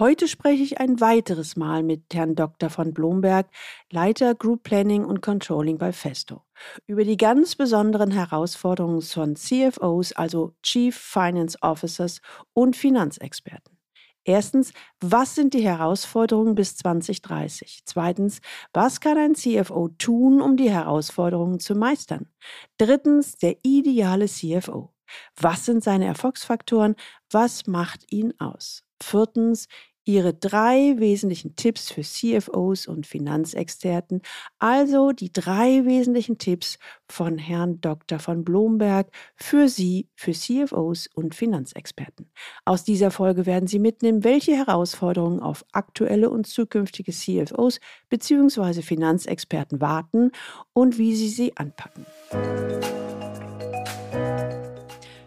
Heute spreche ich ein weiteres Mal mit Herrn Dr. von Blomberg, Leiter Group Planning und Controlling bei Festo, über die ganz besonderen Herausforderungen von CFOs, also Chief Finance Officers und Finanzexperten. Erstens, was sind die Herausforderungen bis 2030? Zweitens, was kann ein CFO tun, um die Herausforderungen zu meistern? Drittens, der ideale CFO. Was sind seine Erfolgsfaktoren? Was macht ihn aus? Viertens, Ihre 3 wesentlichen Tipps für CFOs und Finanzexperten, also die 3 wesentlichen Tipps von Herrn Dr. von Blomberg für Sie, für CFOs und Finanzexperten. Aus dieser Folge werden Sie mitnehmen, welche Herausforderungen auf aktuelle und zukünftige CFOs bzw. Finanzexperten warten und wie Sie sie anpacken.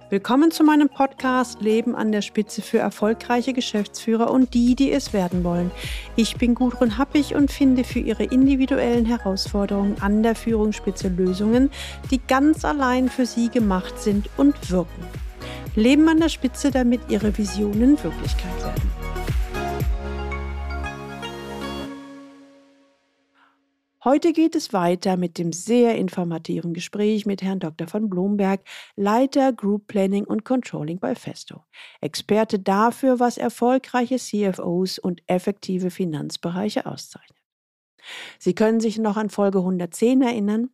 Willkommen zu meinem Podcast Leben an der Spitze für erfolgreiche Geschäftsführer und die, die es werden wollen. Ich bin Gudrun Happig und finde für Ihre individuellen Herausforderungen an der Führungsspitze Lösungen, die ganz allein für Sie gemacht sind und wirken. Leben an der Spitze, damit Ihre Visionen Wirklichkeit werden. Heute geht es weiter mit dem sehr informativen Gespräch mit Herrn Dr. von Blomberg, Leiter Group Planning und Controlling bei Festo, Experte dafür, was erfolgreiche CFOs und effektive Finanzbereiche auszeichnet. Sie können sich noch an Folge 110 erinnern.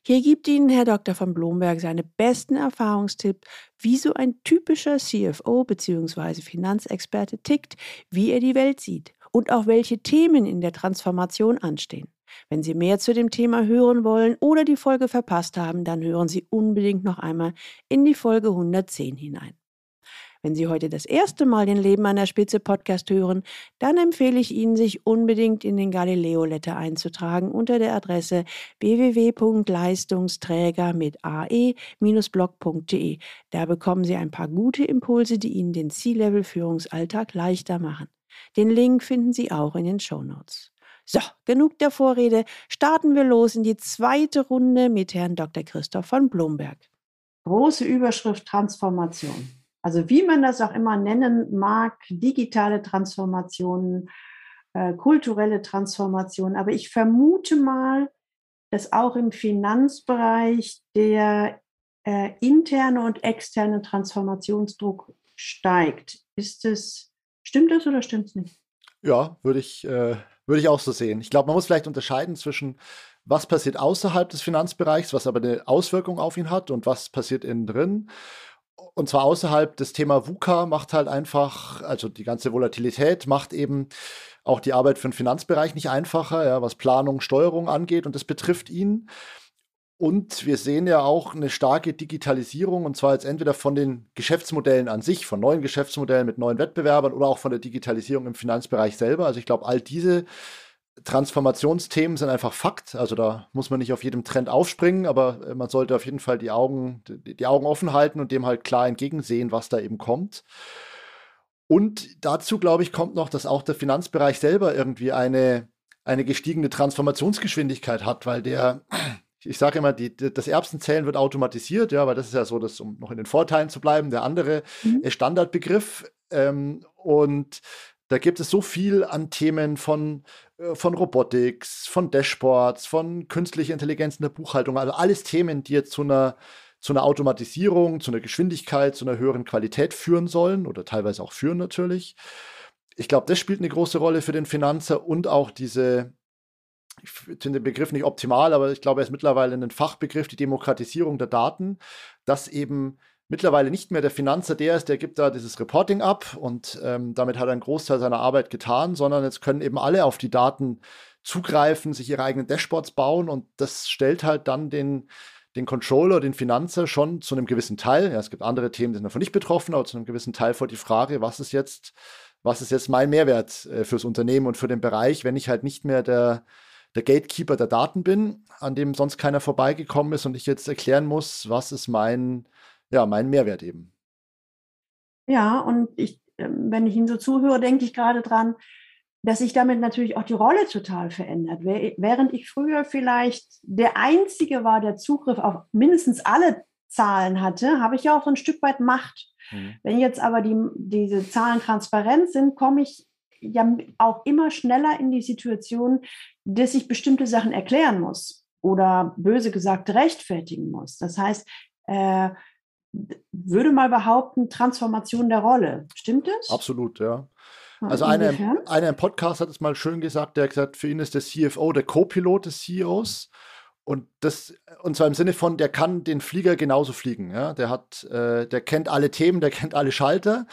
Hier gibt Ihnen Herr Dr. von Blomberg seine besten Erfahrungstipps, wie so ein typischer CFO bzw. Finanzexperte tickt, wie er die Welt sieht. Und auch welche Themen in der Transformation anstehen. Wenn Sie mehr zu dem Thema hören wollen oder die Folge verpasst haben, dann hören Sie unbedingt noch einmal in die Folge 110 hinein. Wenn Sie heute das erste Mal den Leben an der Spitze Podcast hören, dann empfehle ich Ihnen, sich unbedingt in den Galileo Letter einzutragen unter der Adresse www.leistungsträger-blog.de. Da bekommen Sie ein paar gute Impulse, die Ihnen den C-Level-Führungsalltag leichter machen. Den Link finden Sie auch in den Shownotes. So, genug der Vorrede, starten wir los in die 2. Runde mit Herrn Dr. Christoph von Blomberg. Große Überschrift Transformation. Also wie man das auch immer nennen mag, digitale Transformationen, kulturelle Transformationen. Aber ich vermute mal, dass auch im Finanzbereich der interne und externe Transformationsdruck steigt. Stimmt das oder stimmt es nicht? Ja, würde ich auch so sehen. Ich glaube, man muss vielleicht unterscheiden zwischen, was passiert außerhalb des Finanzbereichs, was aber eine Auswirkung auf ihn hat, und was passiert innen drin. Und zwar außerhalb, das Thema VUCA macht halt einfach, also die ganze Volatilität macht eben auch die Arbeit für den Finanzbereich nicht einfacher, ja, was Planung, Steuerung angeht, und das betrifft ihn. Und wir sehen ja auch eine starke Digitalisierung, und zwar jetzt entweder von den Geschäftsmodellen an sich, von neuen Geschäftsmodellen mit neuen Wettbewerbern oder auch von der Digitalisierung im Finanzbereich selber. Also ich glaube, all diese Transformationsthemen sind einfach Fakt. Also da muss man nicht auf jedem Trend aufspringen, aber man sollte auf jeden Fall die Augen offen halten und dem halt klar entgegensehen, was da eben kommt. Und dazu, glaube ich, kommt noch, dass auch der Finanzbereich selber irgendwie eine gestiegene Transformationsgeschwindigkeit hat, weil der... Ich sage immer, das Erbsenzählen wird automatisiert, ja, weil das ist ja so, um noch in den Vorteilen zu bleiben, der andere Standardbegriff. Und da gibt es so viel an Themen von Robotics, von Dashboards, von künstlicher Intelligenz in der Buchhaltung. Also alles Themen, die jetzt zu einer Automatisierung, zu einer Geschwindigkeit, zu einer höheren Qualität führen sollen oder teilweise auch führen natürlich. Ich glaube, das spielt eine große Rolle für den Finanzer und auch diese... Ich finde den Begriff nicht optimal, aber ich glaube, er ist mittlerweile ein Fachbegriff, die Demokratisierung der Daten, dass eben mittlerweile nicht mehr der Finanzer der ist, der gibt da dieses Reporting ab und damit hat er einen Großteil seiner Arbeit getan, sondern jetzt können eben alle auf die Daten zugreifen, sich ihre eigenen Dashboards bauen, und das stellt halt dann den Controller, den Finanzer schon zu einem gewissen Teil, ja, es gibt andere Themen, die sind davon nicht betroffen, aber zu einem gewissen Teil vor die Frage, was ist jetzt mein Mehrwert fürs Unternehmen und für den Bereich, wenn ich halt nicht mehr der Gatekeeper der Daten bin, an dem sonst keiner vorbeigekommen ist und ich jetzt erklären muss, was ist mein Mehrwert eben. Ja, und wenn ich Ihnen so zuhöre, denke ich gerade dran, dass sich damit natürlich auch die Rolle total verändert. Während ich früher vielleicht der Einzige war, der Zugriff auf mindestens alle Zahlen hatte, habe ich ja auch so ein Stück weit Macht. Wenn jetzt aber diese Zahlen transparent sind, komme ich ja auch immer schneller in die Situation, dass ich bestimmte Sachen erklären muss oder böse gesagt rechtfertigen muss. Das heißt, würde mal behaupten, Transformation der Rolle. Stimmt das? Absolut, ja. Also einer im Podcast hat es mal schön gesagt, der hat gesagt, für ihn ist der CFO der Co-Pilot des CEOs. Und zwar im Sinne von, der kann den Flieger genauso fliegen. Ja? Der kennt alle Themen, der kennt alle Schalter.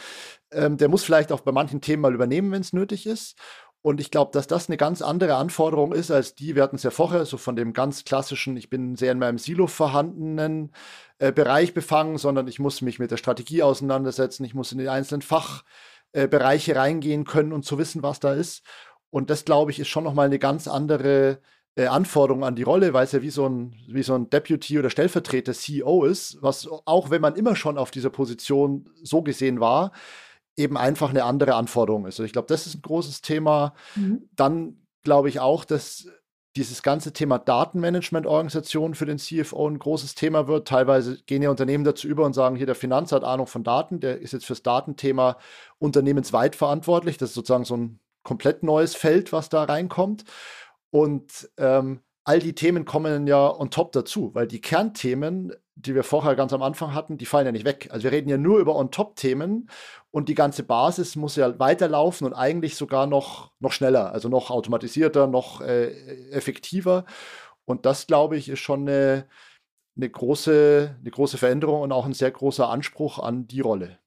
Der muss vielleicht auch bei manchen Themen mal übernehmen, wenn es nötig ist. Und ich glaube, dass das eine ganz andere Anforderung ist, als die, wir hatten es ja vorher, so von dem ganz klassischen, ich bin sehr in meinem Silo vorhandenen Bereich befangen, sondern ich muss mich mit der Strategie auseinandersetzen, ich muss in die einzelnen Fachbereiche reingehen können und zu wissen, was da ist. Und das, glaube ich, ist schon nochmal eine ganz andere Anforderung an die Rolle, weil es ja wie so ein Deputy oder Stellvertreter CEO ist, was auch, wenn man immer schon auf dieser Position so gesehen war, eben einfach eine andere Anforderung ist. Und ich glaube, das ist ein großes Thema. Mhm. Dann glaube ich auch, dass dieses ganze Thema Datenmanagement-Organisation für den CFO ein großes Thema wird. Teilweise gehen ja Unternehmen dazu über und sagen, hier der Finanzer hat Ahnung von Daten, der ist jetzt fürs Datenthema unternehmensweit verantwortlich. Das ist sozusagen so ein komplett neues Feld, was da reinkommt. Und all die Themen kommen ja on top dazu, weil die Kernthemen, die wir vorher ganz am Anfang hatten, die fallen ja nicht weg. Also wir reden ja nur über on-top-Themen und die ganze Basis muss ja weiterlaufen und eigentlich sogar noch schneller, also noch automatisierter, noch effektiver. Und das, glaube ich, ist schon eine große Veränderung und auch ein sehr großer Anspruch an die Rolle.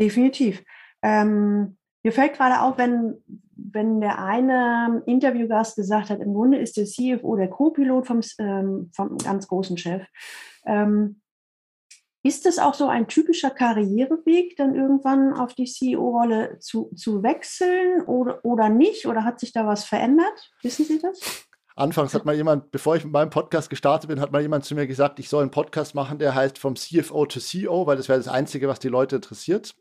Definitiv. Mir fällt gerade auf, wenn der eine Interviewgast gesagt hat, im Grunde ist der CFO der Co-Pilot vom ganz großen Chef. Ist das auch so ein typischer Karriereweg, dann irgendwann auf die CEO-Rolle zu wechseln oder nicht? Oder hat sich da was verändert? Wissen Sie das? Anfangs hat mal jemand, bevor ich mit meinem Podcast gestartet bin, hat mal jemand zu mir gesagt, ich soll einen Podcast machen, der heißt vom CFO to CEO, weil das wäre das Einzige, was die Leute interessiert.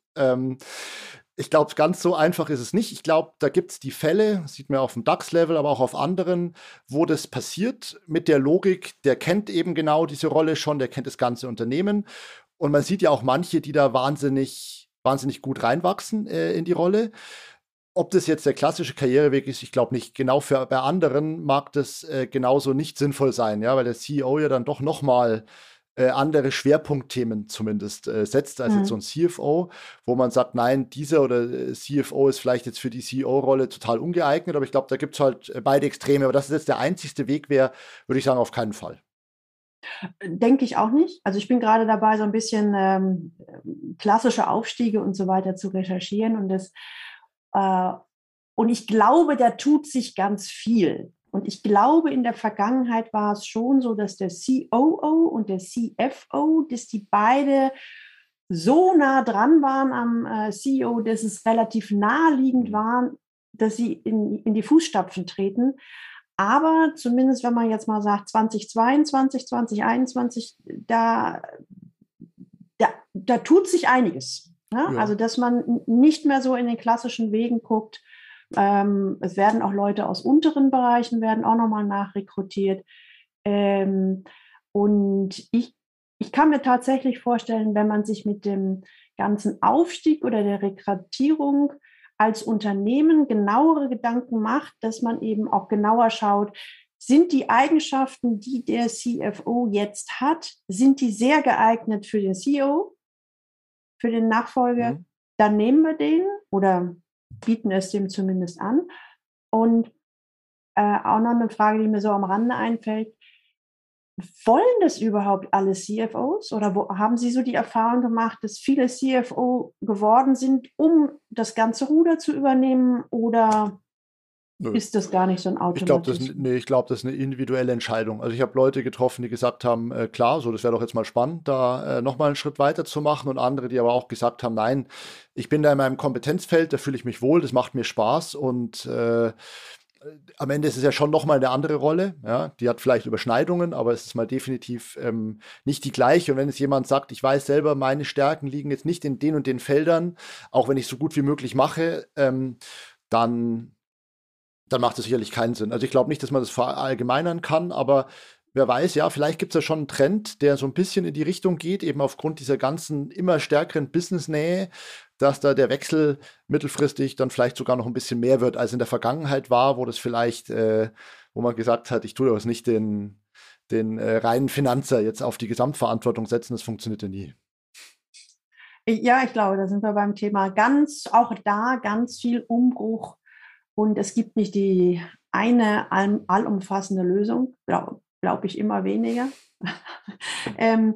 Ich glaube, ganz so einfach ist es nicht. Ich glaube, da gibt es die Fälle, sieht man auf dem DAX-Level, aber auch auf anderen, wo das passiert mit der Logik, der kennt eben genau diese Rolle schon, der kennt das ganze Unternehmen. Und man sieht ja auch manche, die da wahnsinnig gut reinwachsen in die Rolle. Ob das jetzt der klassische Karriereweg ist, ich glaube nicht. Genau bei anderen mag das genauso nicht sinnvoll sein, ja, weil der CEO ja dann doch nochmal andere Schwerpunktthemen zumindest setzt als jetzt so ein CFO, wo man sagt, nein, dieser oder CFO ist vielleicht jetzt für die CEO-Rolle total ungeeignet, aber ich glaube, da gibt es halt beide Extreme, aber dass es jetzt der einzigste Weg wäre, würde ich sagen, auf keinen Fall. Denke ich auch nicht. Also ich bin gerade dabei, so ein bisschen klassische Aufstiege und so weiter zu recherchieren und das und ich glaube, da tut sich ganz viel. Und ich glaube, in der Vergangenheit war es schon so, dass der COO und der CFO, dass die beide so nah dran waren am CEO, dass es relativ naheliegend war, dass sie in die Fußstapfen treten. Aber zumindest, wenn man jetzt mal sagt, 2022, 2021, da tut sich einiges. Ne? Ja. Also, dass man nicht mehr so in den klassischen Wegen guckt, es werden auch Leute aus unteren Bereichen werden auch nochmal nachrekrutiert. Und ich kann mir tatsächlich vorstellen, wenn man sich mit dem ganzen Aufstieg oder der Rekrutierung als Unternehmen genauere Gedanken macht, dass man eben auch genauer schaut, sind die Eigenschaften, die der CFO jetzt hat, sind die sehr geeignet für den CEO, für den Nachfolger? Mhm. Dann nehmen wir den oder bieten es dem zumindest an. Und auch noch eine Frage, die mir so am Rande einfällt. Wollen das überhaupt alle CFOs? Oder haben Sie so die Erfahrung gemacht, dass viele CFO geworden sind, um das ganze Ruder zu übernehmen? Oder Nö. Ist das gar nicht so ein Automatismus? Ich glaube, das ist eine individuelle Entscheidung. Also ich habe Leute getroffen, die gesagt haben, klar, so, das wäre doch jetzt mal spannend, da nochmal einen Schritt weiter zu machen, und andere, die aber auch gesagt haben, nein, ich bin da in meinem Kompetenzfeld, da fühle ich mich wohl, das macht mir Spaß, und am Ende ist es ja schon nochmal eine andere Rolle, ja? Die hat vielleicht Überschneidungen, aber es ist mal definitiv nicht die gleiche. Und wenn jetzt jemand sagt, ich weiß selber, meine Stärken liegen jetzt nicht in den und den Feldern, auch wenn ich so gut wie möglich mache, dann macht das sicherlich keinen Sinn. Also ich glaube nicht, dass man das verallgemeinern kann, aber wer weiß, ja, vielleicht gibt es ja schon einen Trend, der so ein bisschen in die Richtung geht, eben aufgrund dieser ganzen immer stärkeren Business-Nähe, dass da der Wechsel mittelfristig dann vielleicht sogar noch ein bisschen mehr wird, als in der Vergangenheit war, wo das vielleicht, wo man gesagt hat, ich tue das nicht den reinen Finanzer jetzt auf die Gesamtverantwortung setzen, das funktioniert ja nie. Ja, ich glaube, da sind wir beim Thema ganz viel Umbruch und es gibt nicht die eine allumfassende Lösung, glaube ich, immer weniger. Kommen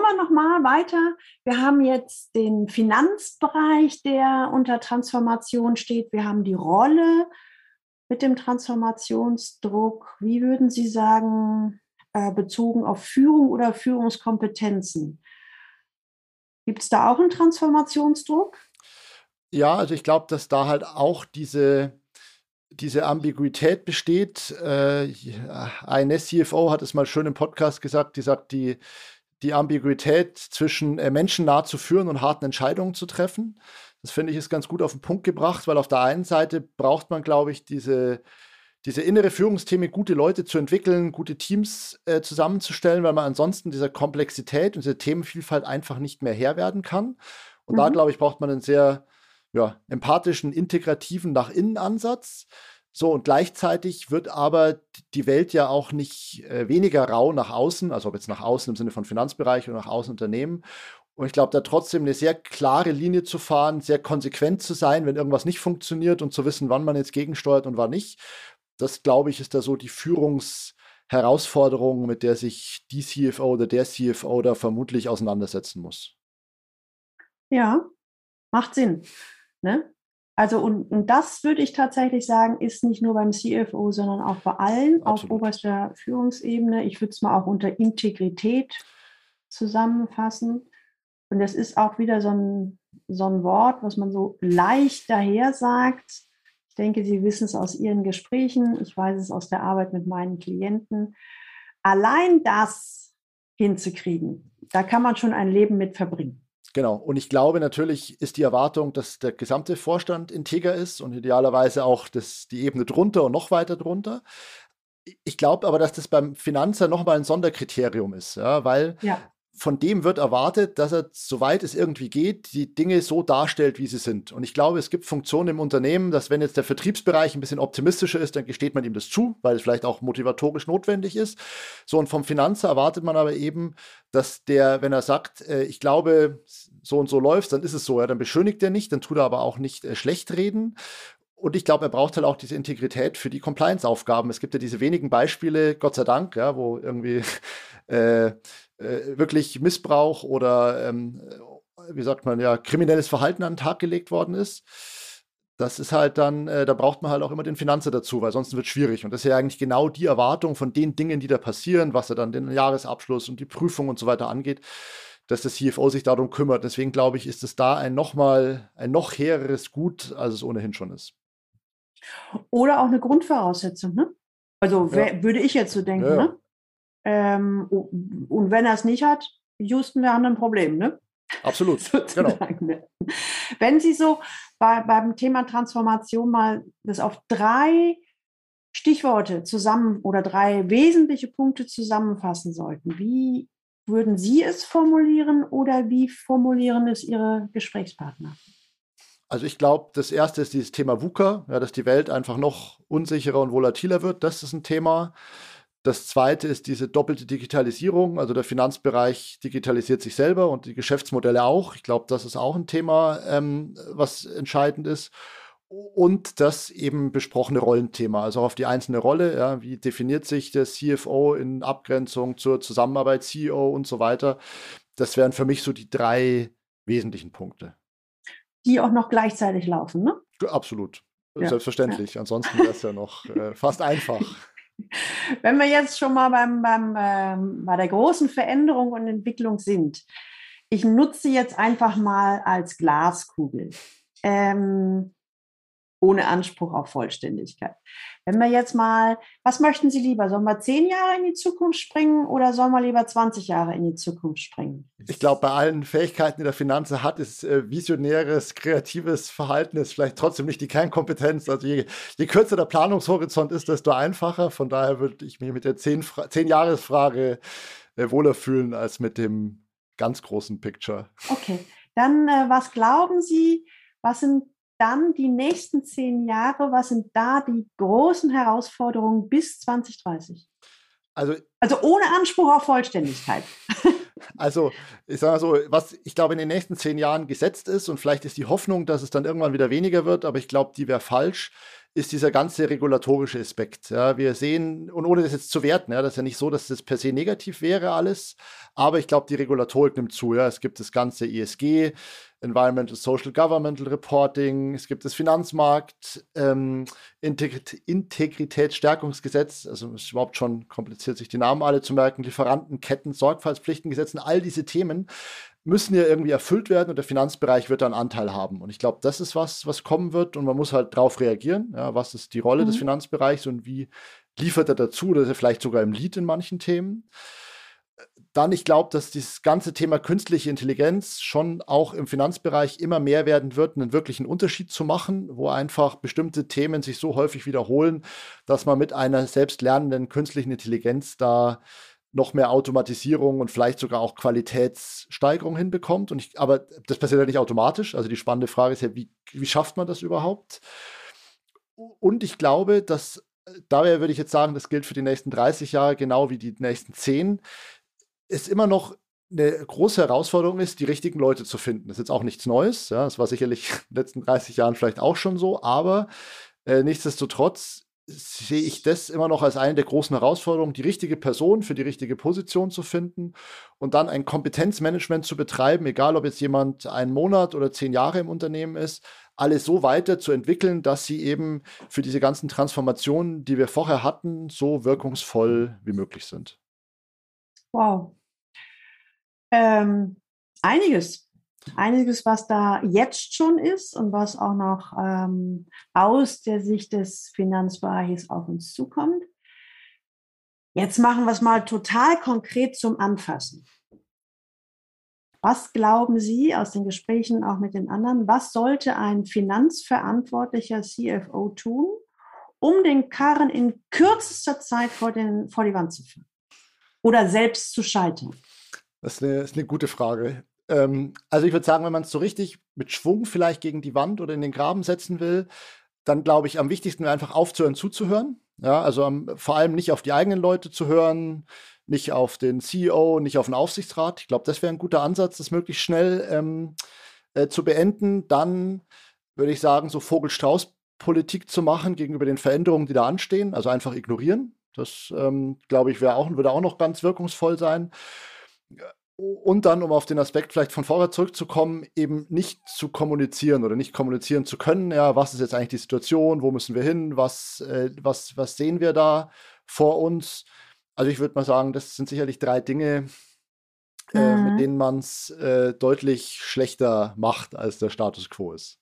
wir nochmal weiter. Wir haben jetzt den Finanzbereich, der unter Transformation steht. Wir haben die Rolle mit dem Transformationsdruck. Wie würden Sie sagen, bezogen auf Führung oder Führungskompetenzen? Gibt es da auch einen Transformationsdruck? Ja, also ich glaube, dass da halt auch diese Ambiguität besteht. Eine CFO hat es mal schön im Podcast gesagt, die sagt, die Ambiguität zwischen menschennah zu führen und harten Entscheidungen zu treffen. Das finde ich ist ganz gut auf den Punkt gebracht, weil auf der einen Seite braucht man, glaube ich, diese innere Führungsthemen, gute Leute zu entwickeln, gute Teams zusammenzustellen, weil man ansonsten dieser Komplexität und dieser Themenvielfalt einfach nicht mehr Herr werden kann. Und da, glaube ich, braucht man einen sehr empathischen, integrativen Nach-Innen-Ansatz. So, und gleichzeitig wird aber die Welt ja auch nicht weniger rau nach außen, also ob jetzt nach außen im Sinne von Finanzbereich oder nach außen Unternehmen. Und ich glaube, da trotzdem eine sehr klare Linie zu fahren, sehr konsequent zu sein, wenn irgendwas nicht funktioniert und zu wissen, wann man jetzt gegensteuert und wann nicht. Das, glaube ich, ist da so die Führungsherausforderung, mit der sich die CFO oder der CFO da vermutlich auseinandersetzen muss. Ja, macht Sinn. Ne? Also und das würde ich tatsächlich sagen, ist nicht nur beim CFO, sondern auch bei allen Absolut. Auf oberster Führungsebene. Ich würde es mal auch unter Integrität zusammenfassen. Und das ist auch wieder so ein Wort, was man so leicht daher sagt. Ich denke, Sie wissen es aus Ihren Gesprächen. Ich weiß es aus der Arbeit mit meinen Klienten. Allein das hinzukriegen, da kann man schon ein Leben mit verbringen. Genau. Und ich glaube, natürlich ist die Erwartung, dass der gesamte Vorstand integer ist und idealerweise auch die Ebene drunter und noch weiter drunter. Ich glaube aber, dass das beim Finanzer nochmal ein Sonderkriterium ist, ja, weil von dem wird erwartet, dass er, soweit es irgendwie geht, die Dinge so darstellt, wie sie sind. Und ich glaube, es gibt Funktionen im Unternehmen, dass wenn jetzt der Vertriebsbereich ein bisschen optimistischer ist, dann gesteht man ihm das zu, weil es vielleicht auch motivatorisch notwendig ist. So, und vom Finanzer erwartet man aber eben, dass der, wenn er sagt, ich glaube, so und so läuft, dann ist es so. Ja, dann beschönigt er nicht, dann tut er aber auch nicht schlecht reden. Und ich glaube, er braucht halt auch diese Integrität für die Compliance-Aufgaben. Es gibt ja diese wenigen Beispiele, Gott sei Dank, ja, wo irgendwie wirklich Missbrauch oder, kriminelles Verhalten an den Tag gelegt worden ist. Das ist halt dann, da braucht man halt auch immer den Finanzer dazu, weil sonst wird es schwierig. Und das ist ja eigentlich genau die Erwartung von den Dingen, die da passieren, was ja dann den Jahresabschluss und die Prüfung und so weiter angeht, dass der CFO sich darum kümmert. Deswegen glaube ich, ist es da ein noch hehreres Gut, als es ohnehin schon ist. Oder auch eine Grundvoraussetzung, ne? Also würde ich jetzt so denken, ne? Und wenn er es nicht hat, wir haben ein Problem, ne? Absolut, genau. Wenn Sie so beim Thema Transformation mal das auf 3 Stichworte zusammen oder 3 wesentliche Punkte zusammenfassen sollten, wie würden Sie es formulieren oder wie formulieren es Ihre Gesprächspartner? Also ich glaube, das erste ist dieses Thema VUCA, ja, dass die Welt einfach noch unsicherer und volatiler wird. Das ist ein Thema. Das zweite ist diese doppelte Digitalisierung. Also der Finanzbereich digitalisiert sich selber und die Geschäftsmodelle auch. Ich glaube, das ist auch ein Thema, was entscheidend ist. Und das eben besprochene Rollenthema, also auf die einzelne Rolle. Ja, wie definiert sich der CFO in Abgrenzung zur Zusammenarbeit, CEO und so weiter. Das wären für mich so die 3 wesentlichen Punkte. Die auch noch gleichzeitig laufen, ne? Absolut, selbstverständlich. Ja. Ansonsten wäre es ja noch fast einfach. Wenn wir jetzt schon mal bei der großen Veränderung und Entwicklung sind, ich nutze jetzt einfach mal als Glaskugel. ohne Anspruch auf Vollständigkeit. Wenn wir jetzt mal, was möchten Sie lieber? Sollen wir 10 Jahre in die Zukunft springen oder sollen wir lieber 20 Jahre in die Zukunft springen? Ich glaube, bei allen Fähigkeiten, die der Finanzer hat, ist visionäres, kreatives Verhalten ist vielleicht trotzdem nicht die Kernkompetenz. Also je kürzer der Planungshorizont ist, desto einfacher. Von daher würde ich mich mit der 10-Jahres-Frage wohler fühlen als mit dem ganz großen Picture. Okay, dann was glauben Sie, was sind dann die nächsten 10 Jahre, was sind da die großen Herausforderungen bis 2030? Also ohne Anspruch auf Vollständigkeit. Also ich sage mal so, was ich glaube in den nächsten 10 Jahren gesetzt ist und vielleicht ist die Hoffnung, dass es dann irgendwann wieder weniger wird, aber ich glaube, die wäre falsch, ist dieser ganze regulatorische Aspekt. Ja, wir sehen, und ohne das jetzt zu werten, ja, das ist ja nicht so, dass das per se negativ wäre alles, aber ich glaube, die Regulatorik nimmt zu. Ja. Es gibt das ganze ESG, Environmental Social Governmental Reporting, es gibt das Finanzmarkt, Integritätsstärkungsgesetz, also es ist überhaupt schon kompliziert, sich die Namen alle zu merken, Lieferantenketten, Sorgfaltspflichtengesetz, all diese Themen müssen ja irgendwie erfüllt werden und der Finanzbereich wird da einen Anteil haben. Und ich glaube, das ist was, was kommen wird und man muss halt drauf reagieren. Ja, was ist die Rolle des Finanzbereichs und wie liefert er dazu? Oder ist er vielleicht sogar im Lead in manchen Themen? Dann, ich glaube, dass dieses ganze Thema künstliche Intelligenz schon auch im Finanzbereich immer mehr werden wird, einen wirklichen Unterschied zu machen, wo einfach bestimmte Themen sich so häufig wiederholen, dass man mit einer selbstlernenden künstlichen Intelligenz da noch mehr Automatisierung und vielleicht sogar auch Qualitätssteigerung hinbekommt. Aber das passiert ja nicht automatisch. Also die spannende Frage ist ja, wie schafft man das überhaupt? Und ich glaube, dass, daher würde ich jetzt sagen, das gilt für die nächsten 30 Jahre, genau wie die nächsten 10, es immer noch eine große Herausforderung ist, die richtigen Leute zu finden. Das ist jetzt auch nichts Neues. Ja, das war sicherlich in den letzten 30 Jahren vielleicht auch schon so. Aber nichtsdestotrotz sehe ich das immer noch als eine der großen Herausforderungen, die richtige Person für die richtige Position zu finden und dann ein Kompetenzmanagement zu betreiben, egal ob jetzt jemand einen Monat oder 10 Jahre im Unternehmen ist, alles so weiter zu entwickeln, dass sie eben für diese ganzen Transformationen, die wir vorher hatten, so wirkungsvoll wie möglich sind. Wow. Einiges, was da jetzt schon ist und was auch noch aus der Sicht des Finanzbereiches auf uns zukommt. Jetzt machen wir es mal total konkret zum Anfassen. Was glauben Sie aus den Gesprächen auch mit den anderen, was sollte ein finanzverantwortlicher CFO tun, um den Karren in kürzester Zeit vor die Wand zu fahren oder selbst zu scheitern? Das ist eine gute Frage. Also ich würde sagen, wenn man es so richtig mit Schwung vielleicht gegen die Wand oder in den Graben setzen will, dann glaube ich, am wichtigsten wäre einfach aufzuhören, zuzuhören. Ja, also vor allem nicht auf die eigenen Leute zu hören, nicht auf den CEO, nicht auf den Aufsichtsrat. Ich glaube, das wäre ein guter Ansatz, das möglichst schnell zu beenden. Dann würde ich sagen, so Vogel-Strauß-Politik zu machen gegenüber den Veränderungen, die da anstehen. Also einfach ignorieren. Das, glaube ich, würde auch noch ganz wirkungsvoll sein. Und dann, um auf den Aspekt vielleicht von vorher zurückzukommen, eben nicht zu kommunizieren oder nicht kommunizieren zu können. Ja, was ist jetzt eigentlich die Situation? Wo müssen wir hin? Was sehen wir da vor uns? Also ich würde mal sagen, das sind sicherlich 3 Dinge, mit denen man es deutlich schlechter macht, als der Status quo ist.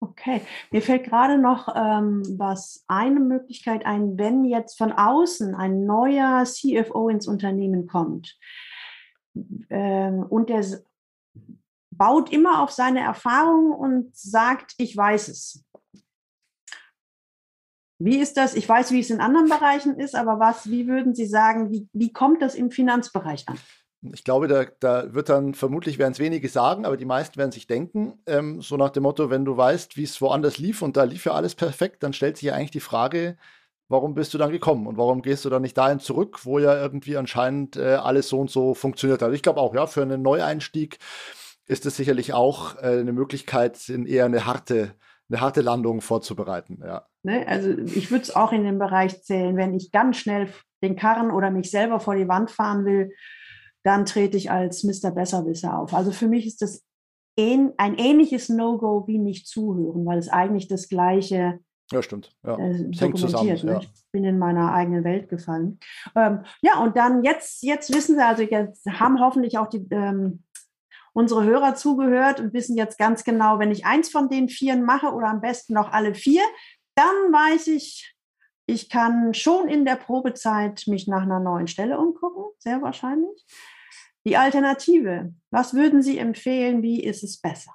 Okay, mir fällt gerade noch eine Möglichkeit ein, wenn jetzt von außen ein neuer CFO ins Unternehmen kommt. Und der baut immer auf seine Erfahrung und sagt, ich weiß es. Wie ist das? Ich weiß, wie es in anderen Bereichen ist, aber wie würden Sie sagen, wie kommt das im Finanzbereich an? Ich glaube, da wird dann vermutlich, werden es wenige sagen, aber die meisten werden sich denken, so nach dem Motto, wenn du weißt, wie es woanders lief und da lief ja alles perfekt, dann stellt sich ja eigentlich die Frage, warum bist du dann gekommen und warum gehst du dann nicht dahin zurück, wo ja irgendwie anscheinend alles so und so funktioniert hat. Ich glaube auch, ja, für einen Neueinstieg ist es sicherlich auch eine Möglichkeit, eher eine harte Landung vorzubereiten. Ja. Ne, also ich würde es auch in den Bereich zählen, wenn ich ganz schnell den Karren oder mich selber vor die Wand fahren will, dann trete ich als Mr. Besserwisser auf. Also für mich ist das ein ähnliches No-Go wie nicht zuhören, weil es eigentlich das Gleiche. Ja, stimmt. Ja. Das hängt zusammen. Ja. Ich bin in meiner eigenen Welt gefallen. Und dann jetzt wissen wir, also jetzt haben hoffentlich auch die unsere Hörer zugehört und wissen jetzt ganz genau, wenn ich eins von den vieren mache oder am besten noch alle vier, dann weiß ich, ich kann schon in der Probezeit mich nach einer neuen Stelle umgucken, sehr wahrscheinlich. Die Alternative, was würden Sie empfehlen, wie ist es besser?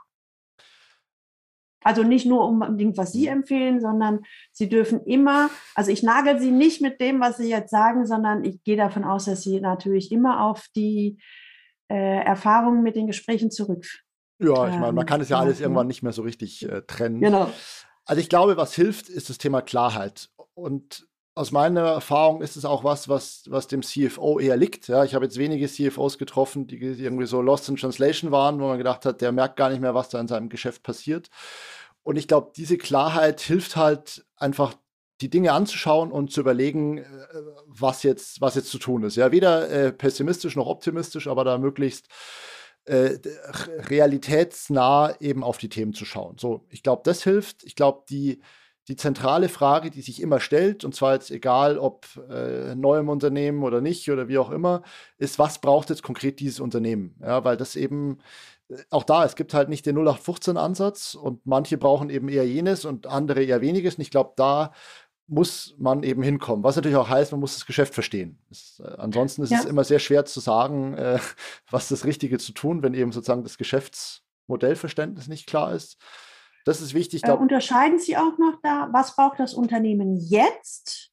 Also nicht nur unbedingt, was Sie empfehlen, sondern Sie dürfen immer, also ich nagel Sie nicht mit dem, was Sie jetzt sagen, sondern ich gehe davon aus, dass Sie natürlich immer auf die Erfahrungen mit den Gesprächen zurück. Ja, ich meine, man kann es ja alles irgendwann nicht mehr so richtig trennen. Genau. Also ich glaube, was hilft, ist das Thema Klarheit. Und aus meiner Erfahrung ist es auch was dem CFO eher liegt. Ja, ich habe jetzt wenige CFOs getroffen, die irgendwie so lost in translation waren, wo man gedacht hat, der merkt gar nicht mehr, was da in seinem Geschäft passiert. Und ich glaube, diese Klarheit hilft halt einfach, die Dinge anzuschauen und zu überlegen, was jetzt zu tun ist. Ja, weder pessimistisch noch optimistisch, aber da möglichst realitätsnah eben auf die Themen zu schauen. So, ich glaube, das hilft. Ich glaube, die zentrale Frage, die sich immer stellt, und zwar jetzt egal, ob neu im Unternehmen oder nicht oder wie auch immer, ist, was braucht jetzt konkret dieses Unternehmen? Ja, weil das eben auch da, es gibt halt nicht den 0815-Ansatz und manche brauchen eben eher jenes und andere eher weniges. Und ich glaube, da muss man eben hinkommen. Was natürlich auch heißt, man muss das Geschäft verstehen. Ansonsten ist es immer sehr schwer zu sagen, was das Richtige zu tun, wenn eben sozusagen das Geschäftsmodellverständnis nicht klar ist. Das ist wichtig. Unterscheiden Sie auch noch da, was braucht das Unternehmen jetzt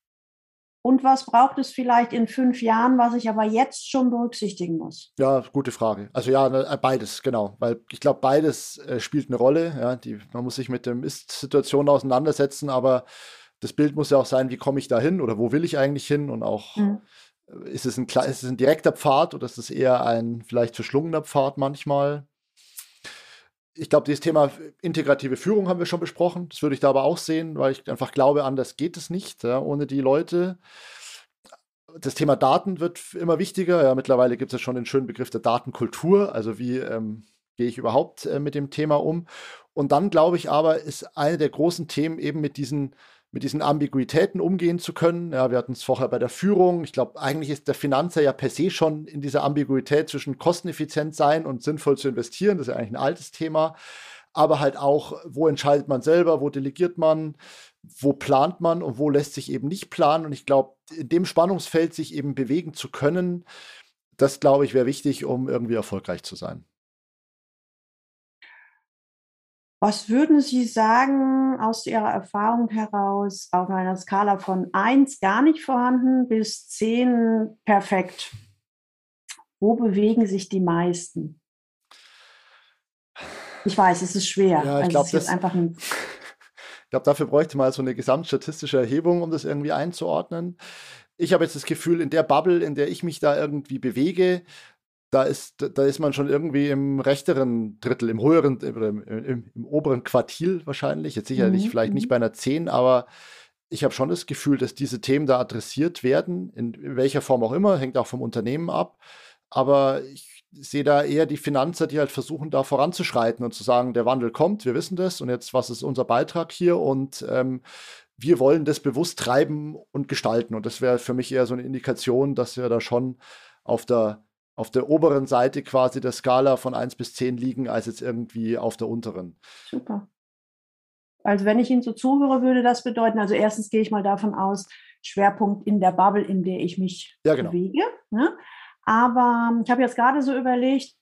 und was braucht es vielleicht in 5 Jahren, was ich aber jetzt schon berücksichtigen muss? Ja, gute Frage. Also ja, beides, genau. Weil ich glaube, beides spielt eine Rolle. Ja, man muss sich mit der Ist-Situation auseinandersetzen, aber das Bild muss ja auch sein, wie komme ich da hin oder wo will ich eigentlich hin und auch ist es ein direkter Pfad oder ist es eher ein vielleicht verschlungener Pfad manchmal? Ich glaube, dieses Thema integrative Führung haben wir schon besprochen. Das würde ich da aber auch sehen, weil ich einfach glaube, anders geht es nicht, ja, ohne die Leute. Das Thema Daten wird immer wichtiger. Ja, mittlerweile gibt es ja schon den schönen Begriff der Datenkultur. Also wie gehe ich überhaupt mit dem Thema um? Und dann glaube ich aber, ist eine der großen Themen eben mit diesen Ambiguitäten umgehen zu können. Ja, wir hatten es vorher bei der Führung. Ich glaube, eigentlich ist der Finanzer ja per se schon in dieser Ambiguität zwischen kosteneffizient sein und sinnvoll zu investieren. Das ist ja eigentlich ein altes Thema. Aber halt auch, wo entscheidet man selber, wo delegiert man, wo plant man und wo lässt sich eben nicht planen. Und ich glaube, in dem Spannungsfeld sich eben bewegen zu können, das, glaube ich, wäre wichtig, um irgendwie erfolgreich zu sein. Was würden Sie sagen, aus Ihrer Erfahrung heraus, auf einer Skala von 1 gar nicht vorhanden bis 10 perfekt? Wo bewegen sich die meisten? Ich weiß, es ist schwer. Ja, ich glaube, dafür bräuchte man so eine gesamtstatistische Erhebung, um das irgendwie einzuordnen. Ich habe jetzt das Gefühl, in der Bubble, in der ich mich da irgendwie bewege, da ist man schon irgendwie im rechteren Drittel, im höheren, oder im oberen Quartil wahrscheinlich. Jetzt sicherlich vielleicht nicht bei einer 10, aber ich habe schon das Gefühl, dass diese Themen da adressiert werden, in welcher Form auch immer, hängt auch vom Unternehmen ab. Aber ich sehe da eher die Finanzer, die halt versuchen, da voranzuschreiten und zu sagen, der Wandel kommt, wir wissen das und jetzt, was ist unser Beitrag hier und wir wollen das bewusst treiben und gestalten. Und das wäre für mich eher so eine Indikation, dass wir da schon auf der oberen Seite quasi der Skala von 1 bis 10 liegen, als jetzt irgendwie auf der unteren. Super. Also wenn ich Ihnen so zuhöre, würde das bedeuten, also erstens gehe ich mal davon aus, Schwerpunkt in der Bubble, in der ich mich bewege. Ne? Aber ich habe jetzt gerade so überlegt,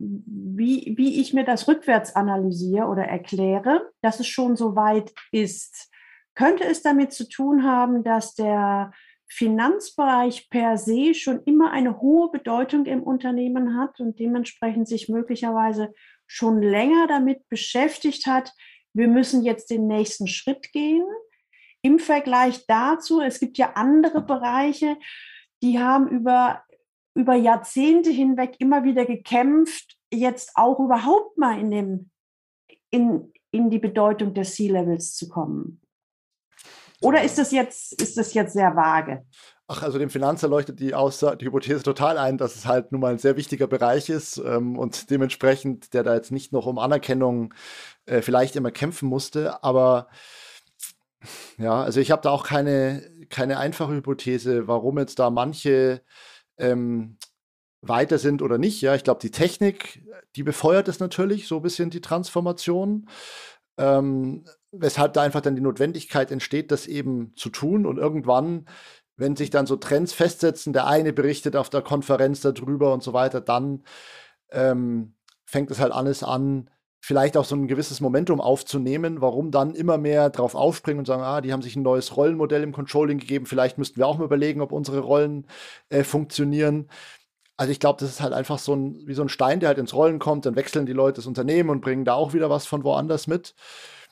wie ich mir das rückwärts analysiere oder erkläre, dass es schon so weit ist. Könnte es damit zu tun haben, dass der Finanzbereich per se schon immer eine hohe Bedeutung im Unternehmen hat und dementsprechend sich möglicherweise schon länger damit beschäftigt hat, wir müssen jetzt den nächsten Schritt gehen. Im Vergleich dazu, es gibt ja andere Bereiche, die haben über Jahrzehnte hinweg immer wieder gekämpft, jetzt auch überhaupt mal in die Bedeutung des C-Levels zu kommen. Oder ist das jetzt sehr vage? Ach, also dem Finanzer leuchtet die Hypothese total ein, dass es halt nun mal ein sehr wichtiger Bereich ist und dementsprechend, der da jetzt nicht noch um Anerkennung vielleicht immer kämpfen musste. Aber ja, also ich habe da auch keine einfache Hypothese, warum jetzt da manche weiter sind oder nicht. Ja, ich glaube, die Technik, die befeuert es natürlich, so ein bisschen die Transformation, weshalb da einfach dann die Notwendigkeit entsteht, das eben zu tun. Und irgendwann, wenn sich dann so Trends festsetzen, der eine berichtet auf der Konferenz darüber und so weiter, dann fängt es halt alles an, vielleicht auch so ein gewisses Momentum aufzunehmen, warum dann immer mehr drauf aufspringen und sagen, die haben sich ein neues Rollenmodell im Controlling gegeben, vielleicht müssten wir auch mal überlegen, ob unsere Rollen funktionieren. Also ich glaube, das ist halt einfach so ein, wie so ein Stein, der halt ins Rollen kommt, dann wechseln die Leute das Unternehmen und bringen da auch wieder was von woanders mit.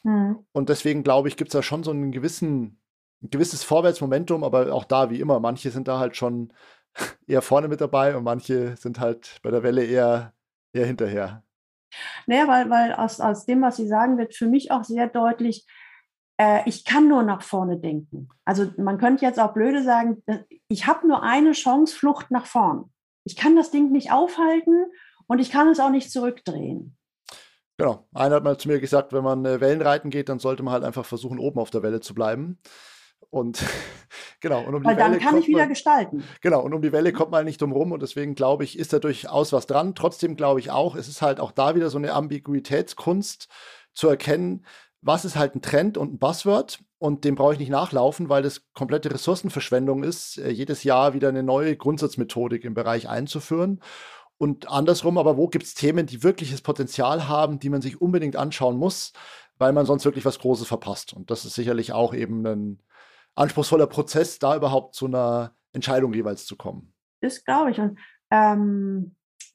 Mhm. Und deswegen glaube ich, gibt es da schon so einen gewissen, ein gewisses Vorwärtsmomentum, aber auch da wie immer, manche sind da halt schon eher vorne mit dabei und manche sind halt bei der Welle eher hinterher. Naja, weil aus dem, was Sie sagen, wird für mich auch sehr deutlich, ich kann nur nach vorne denken. Also man könnte jetzt auch blöde sagen, ich habe nur eine Chance, Flucht nach vorn. Ich kann das Ding nicht aufhalten und ich kann es auch nicht zurückdrehen. Genau. Einer hat mal zu mir gesagt, wenn man Wellenreiten geht, dann sollte man halt einfach versuchen, oben auf der Welle zu bleiben. Und genau. Und um die Weil dann Welle kann ich wieder gestalten. Genau. Und um die Welle kommt man nicht drum rum. Und deswegen glaube ich, ist da durchaus was dran. Trotzdem glaube ich auch, es ist halt auch da wieder so eine Ambiguitätskunst zu erkennen, was ist halt ein Trend und ein Buzzword. Und dem brauche ich nicht nachlaufen, weil das komplette Ressourcenverschwendung ist, jedes Jahr wieder eine neue Grundsatzmethodik im Bereich einzuführen. Und andersrum, aber wo gibt es Themen, die wirkliches Potenzial haben, die man sich unbedingt anschauen muss, weil man sonst wirklich was Großes verpasst. Und das ist sicherlich auch eben ein anspruchsvoller Prozess, da überhaupt zu einer Entscheidung jeweils zu kommen. Das glaube ich. Und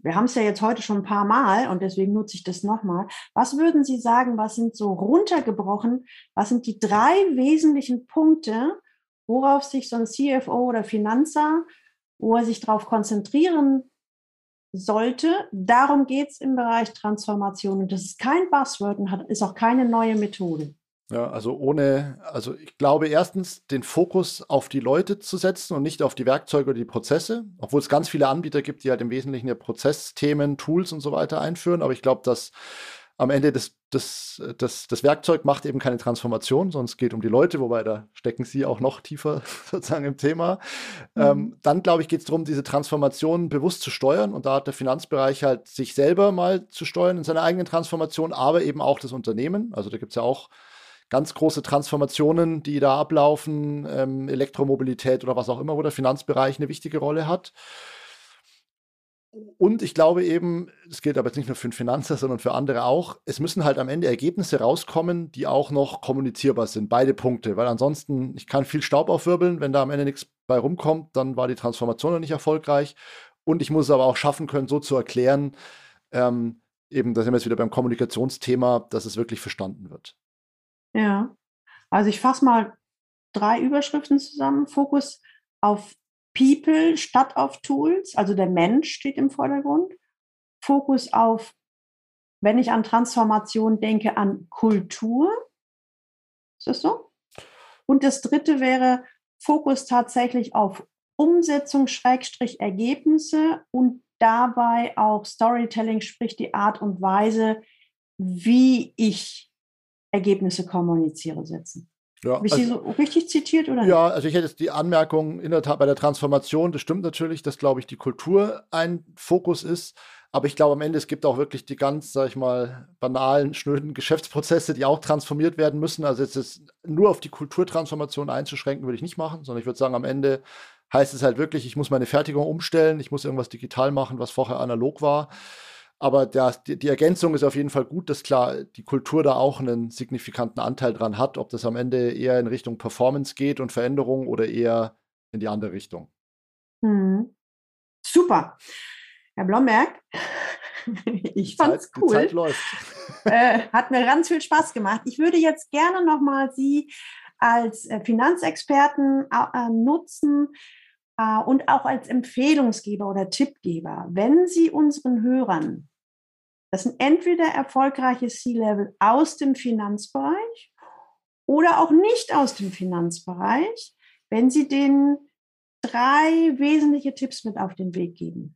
wir haben es ja jetzt heute schon ein paar Mal und deswegen nutze ich das nochmal. Was würden Sie sagen, was sind so runtergebrochen, was sind die 3 wesentlichen Punkte, worauf sich so ein CFO oder Finanzer, wo er sich darauf konzentrieren sollte? Darum geht es im Bereich Transformation und das ist kein Buzzword und ist auch keine neue Methode. Ja, also ich glaube erstens, den Fokus auf die Leute zu setzen und nicht auf die Werkzeuge oder die Prozesse, obwohl es ganz viele Anbieter gibt, die halt im Wesentlichen ja Prozessthemen, Tools und so weiter einführen, aber ich glaube, dass am Ende das Werkzeug macht eben keine Transformation, sondern es geht um die Leute, wobei da stecken sie auch noch tiefer sozusagen im Thema. Dann, glaube ich, geht es darum, diese Transformation bewusst zu steuern und da hat der Finanzbereich halt sich selber mal zu steuern in seiner eigenen Transformation, aber eben auch das Unternehmen, also da gibt es ja auch ganz große Transformationen, die da ablaufen, Elektromobilität oder was auch immer, wo der Finanzbereich eine wichtige Rolle hat. Und ich glaube eben, es gilt aber jetzt nicht nur für den Finanzer, sondern für andere auch, es müssen halt am Ende Ergebnisse rauskommen, die auch noch kommunizierbar sind, beide Punkte. Weil ansonsten, ich kann viel Staub aufwirbeln, wenn da am Ende nichts bei rumkommt, dann war die Transformation noch nicht erfolgreich. Und ich muss es aber auch schaffen können, so zu erklären, eben, da sind wir jetzt wieder beim Kommunikationsthema, dass es wirklich verstanden wird. Ja, also ich fasse mal 3 Überschriften zusammen. Fokus auf People statt auf Tools, also der Mensch steht im Vordergrund. Fokus auf, wenn ich an Transformation denke, an Kultur. Ist das so? Und das 3. wäre Fokus tatsächlich auf Umsetzung, Ergebnisse und dabei auch Storytelling, sprich die Art und Weise, wie ich Ergebnisse kommuniziere, setzen. Ja, habe ich Sie so richtig zitiert oder nicht? Ja, also ich hätte jetzt die Anmerkung in der Tat bei der Transformation, das stimmt natürlich, dass, glaube ich, die Kultur ein Fokus ist, aber ich glaube am Ende, es gibt auch wirklich die ganz, sag ich mal, banalen, schnöden Geschäftsprozesse, die auch transformiert werden müssen. Also jetzt ist nur auf die Kulturtransformation einzuschränken, würde ich nicht machen, sondern ich würde sagen, am Ende heißt es halt wirklich, ich muss meine Fertigung umstellen, ich muss irgendwas digital machen, was vorher analog war. Aber die Ergänzung ist auf jeden Fall gut, dass klar die Kultur da auch einen signifikanten Anteil dran hat, ob das am Ende eher in Richtung Performance geht und Veränderung oder eher in die andere Richtung. Hm. Super. Herr Blomberg, ich fand's cool. Die Zeit läuft. Hat mir ganz viel Spaß gemacht. Ich würde jetzt gerne nochmal Sie als Finanzexperten nutzen, und auch als Empfehlungsgeber oder Tippgeber, wenn Sie unseren Hörern, das sind entweder erfolgreiche C-Level aus dem Finanzbereich oder auch nicht aus dem Finanzbereich, wenn Sie denen 3 wesentliche Tipps mit auf den Weg geben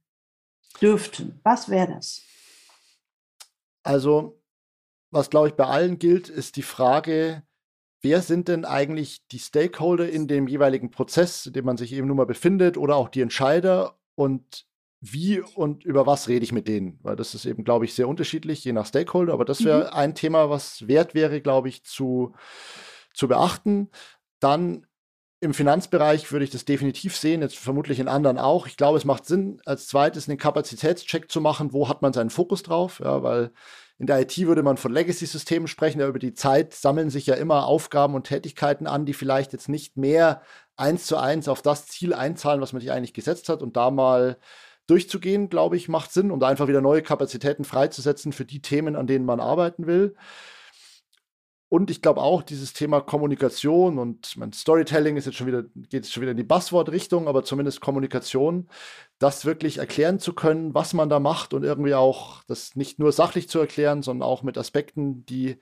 dürften, was wäre das? Also, was, glaube ich, bei allen gilt, ist die Frage, wer sind denn eigentlich die Stakeholder in dem jeweiligen Prozess, in dem man sich eben nun mal befindet oder auch die Entscheider und wie und über was rede ich mit denen? Weil das ist eben, glaube ich, sehr unterschiedlich, je nach Stakeholder. Aber das wäre ein Thema, was wert wäre, glaube ich, zu beachten. Dann im Finanzbereich würde ich das definitiv sehen, jetzt vermutlich in anderen auch. Ich glaube, es macht Sinn, als zweites einen Kapazitätscheck zu machen, wo hat man seinen Fokus drauf, ja, weil in der IT würde man von Legacy-Systemen sprechen, aber über die Zeit sammeln sich ja immer Aufgaben und Tätigkeiten an, die vielleicht jetzt nicht mehr 1:1 auf das Ziel einzahlen, was man sich eigentlich gesetzt hat, und da mal durchzugehen, glaube ich, macht Sinn, um da einfach wieder neue Kapazitäten freizusetzen für die Themen, an denen man arbeiten will. Und ich glaube auch, dieses Thema Kommunikation und mein Storytelling ist jetzt schon wieder, geht jetzt schon wieder in die Buzzword-Richtung, aber zumindest Kommunikation, das wirklich erklären zu können, was man da macht, und irgendwie auch das nicht nur sachlich zu erklären, sondern auch mit Aspekten, die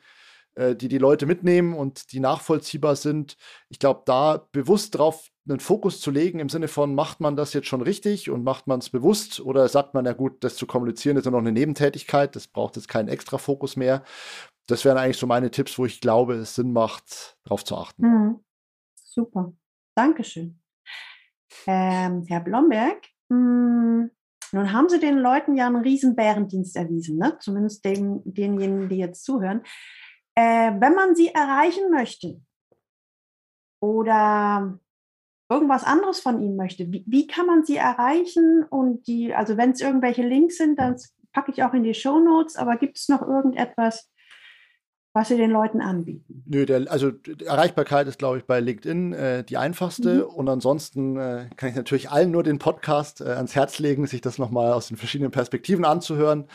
Leute mitnehmen und die nachvollziehbar sind. Ich glaube, da bewusst drauf einen Fokus zu legen, im Sinne von, macht man das jetzt schon richtig und macht man es bewusst, oder sagt man, ja gut, das zu kommunizieren ist ja noch eine Nebentätigkeit, das braucht jetzt keinen extra Fokus mehr. Das wären eigentlich so meine Tipps, wo ich glaube, es Sinn macht, darauf zu achten. Mhm. Super, Dankeschön. Herr Blomberg, nun haben Sie den Leuten ja einen riesen Bärendienst erwiesen, ne? Zumindest denjenigen, die jetzt zuhören. Wenn man sie erreichen möchte oder irgendwas anderes von ihnen möchte, wie kann man sie erreichen? Und also wenn es irgendwelche Links sind, dann packe ich auch in die Shownotes, aber gibt es noch irgendetwas, was Sie den Leuten anbieten? Nö, also Erreichbarkeit ist, glaube ich, bei LinkedIn die einfachste. Und ansonsten kann ich natürlich allen nur den Podcast ans Herz legen, sich das nochmal aus den verschiedenen Perspektiven anzuhören.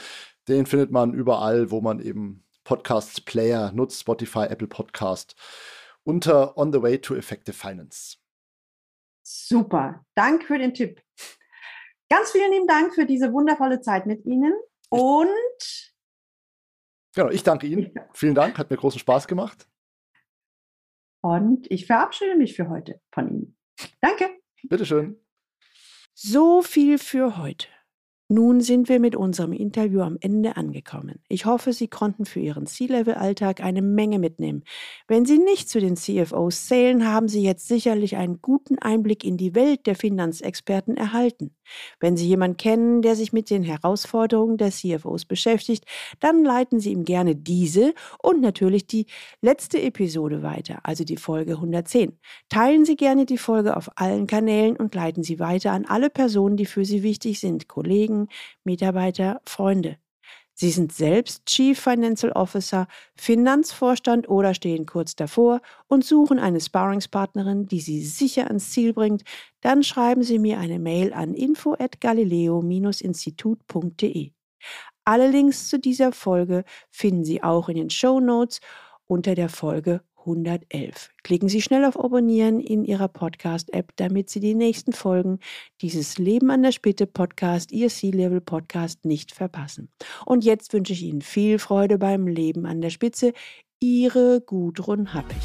Den findet man überall, wo man eben Podcasts-Player nutzt, Spotify, Apple Podcast, unter On the Way to Effective Finance. Super, danke für den Tipp. Ganz vielen lieben Dank für diese wundervolle Zeit mit Ihnen und... Genau, ich danke Ihnen. Vielen Dank, hat mir großen Spaß gemacht. Und ich verabschiede mich für heute von Ihnen. Danke. Bitteschön. So viel für heute. Nun sind wir mit unserem Interview am Ende angekommen. Ich hoffe, Sie konnten für Ihren C-Level-Alltag eine Menge mitnehmen. Wenn Sie nicht zu den CFOs zählen, haben Sie jetzt sicherlich einen guten Einblick in die Welt der Finanzexperten erhalten. Wenn Sie jemanden kennen, der sich mit den Herausforderungen der CFOs beschäftigt, dann leiten Sie ihm gerne diese und natürlich die letzte Episode weiter, also die Folge 110. Teilen Sie gerne die Folge auf allen Kanälen und leiten Sie weiter an alle Personen, die für Sie wichtig sind, Kollegen, Mitarbeiter, Freunde. Sie sind selbst Chief Financial Officer, Finanzvorstand oder stehen kurz davor und suchen eine Sparringspartnerin, die Sie sicher ans Ziel bringt, dann schreiben Sie mir eine Mail an info@galileo-institut.de. Alle Links zu dieser Folge finden Sie auch in den Shownotes unter der Folge 111. Klicken Sie schnell auf Abonnieren in Ihrer Podcast-App, damit Sie die nächsten Folgen dieses Leben an der Spitze Podcast, Ihr C-Level Podcast, nicht verpassen. Und jetzt wünsche ich Ihnen viel Freude beim Leben an der Spitze. Ihre Gudrun Happig.